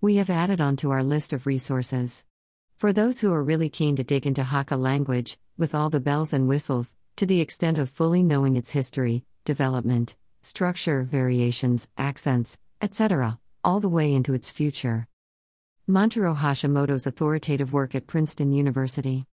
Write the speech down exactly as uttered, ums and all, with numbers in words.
We have added on to our list of resources. For those who are really keen to dig into Hakka language, with all the bells and whistles, to the extent of fully knowing its history, development, structure, variations, accents, et cetera, all the way into its future. Mantaro Hashimoto's authoritative work at Princeton University.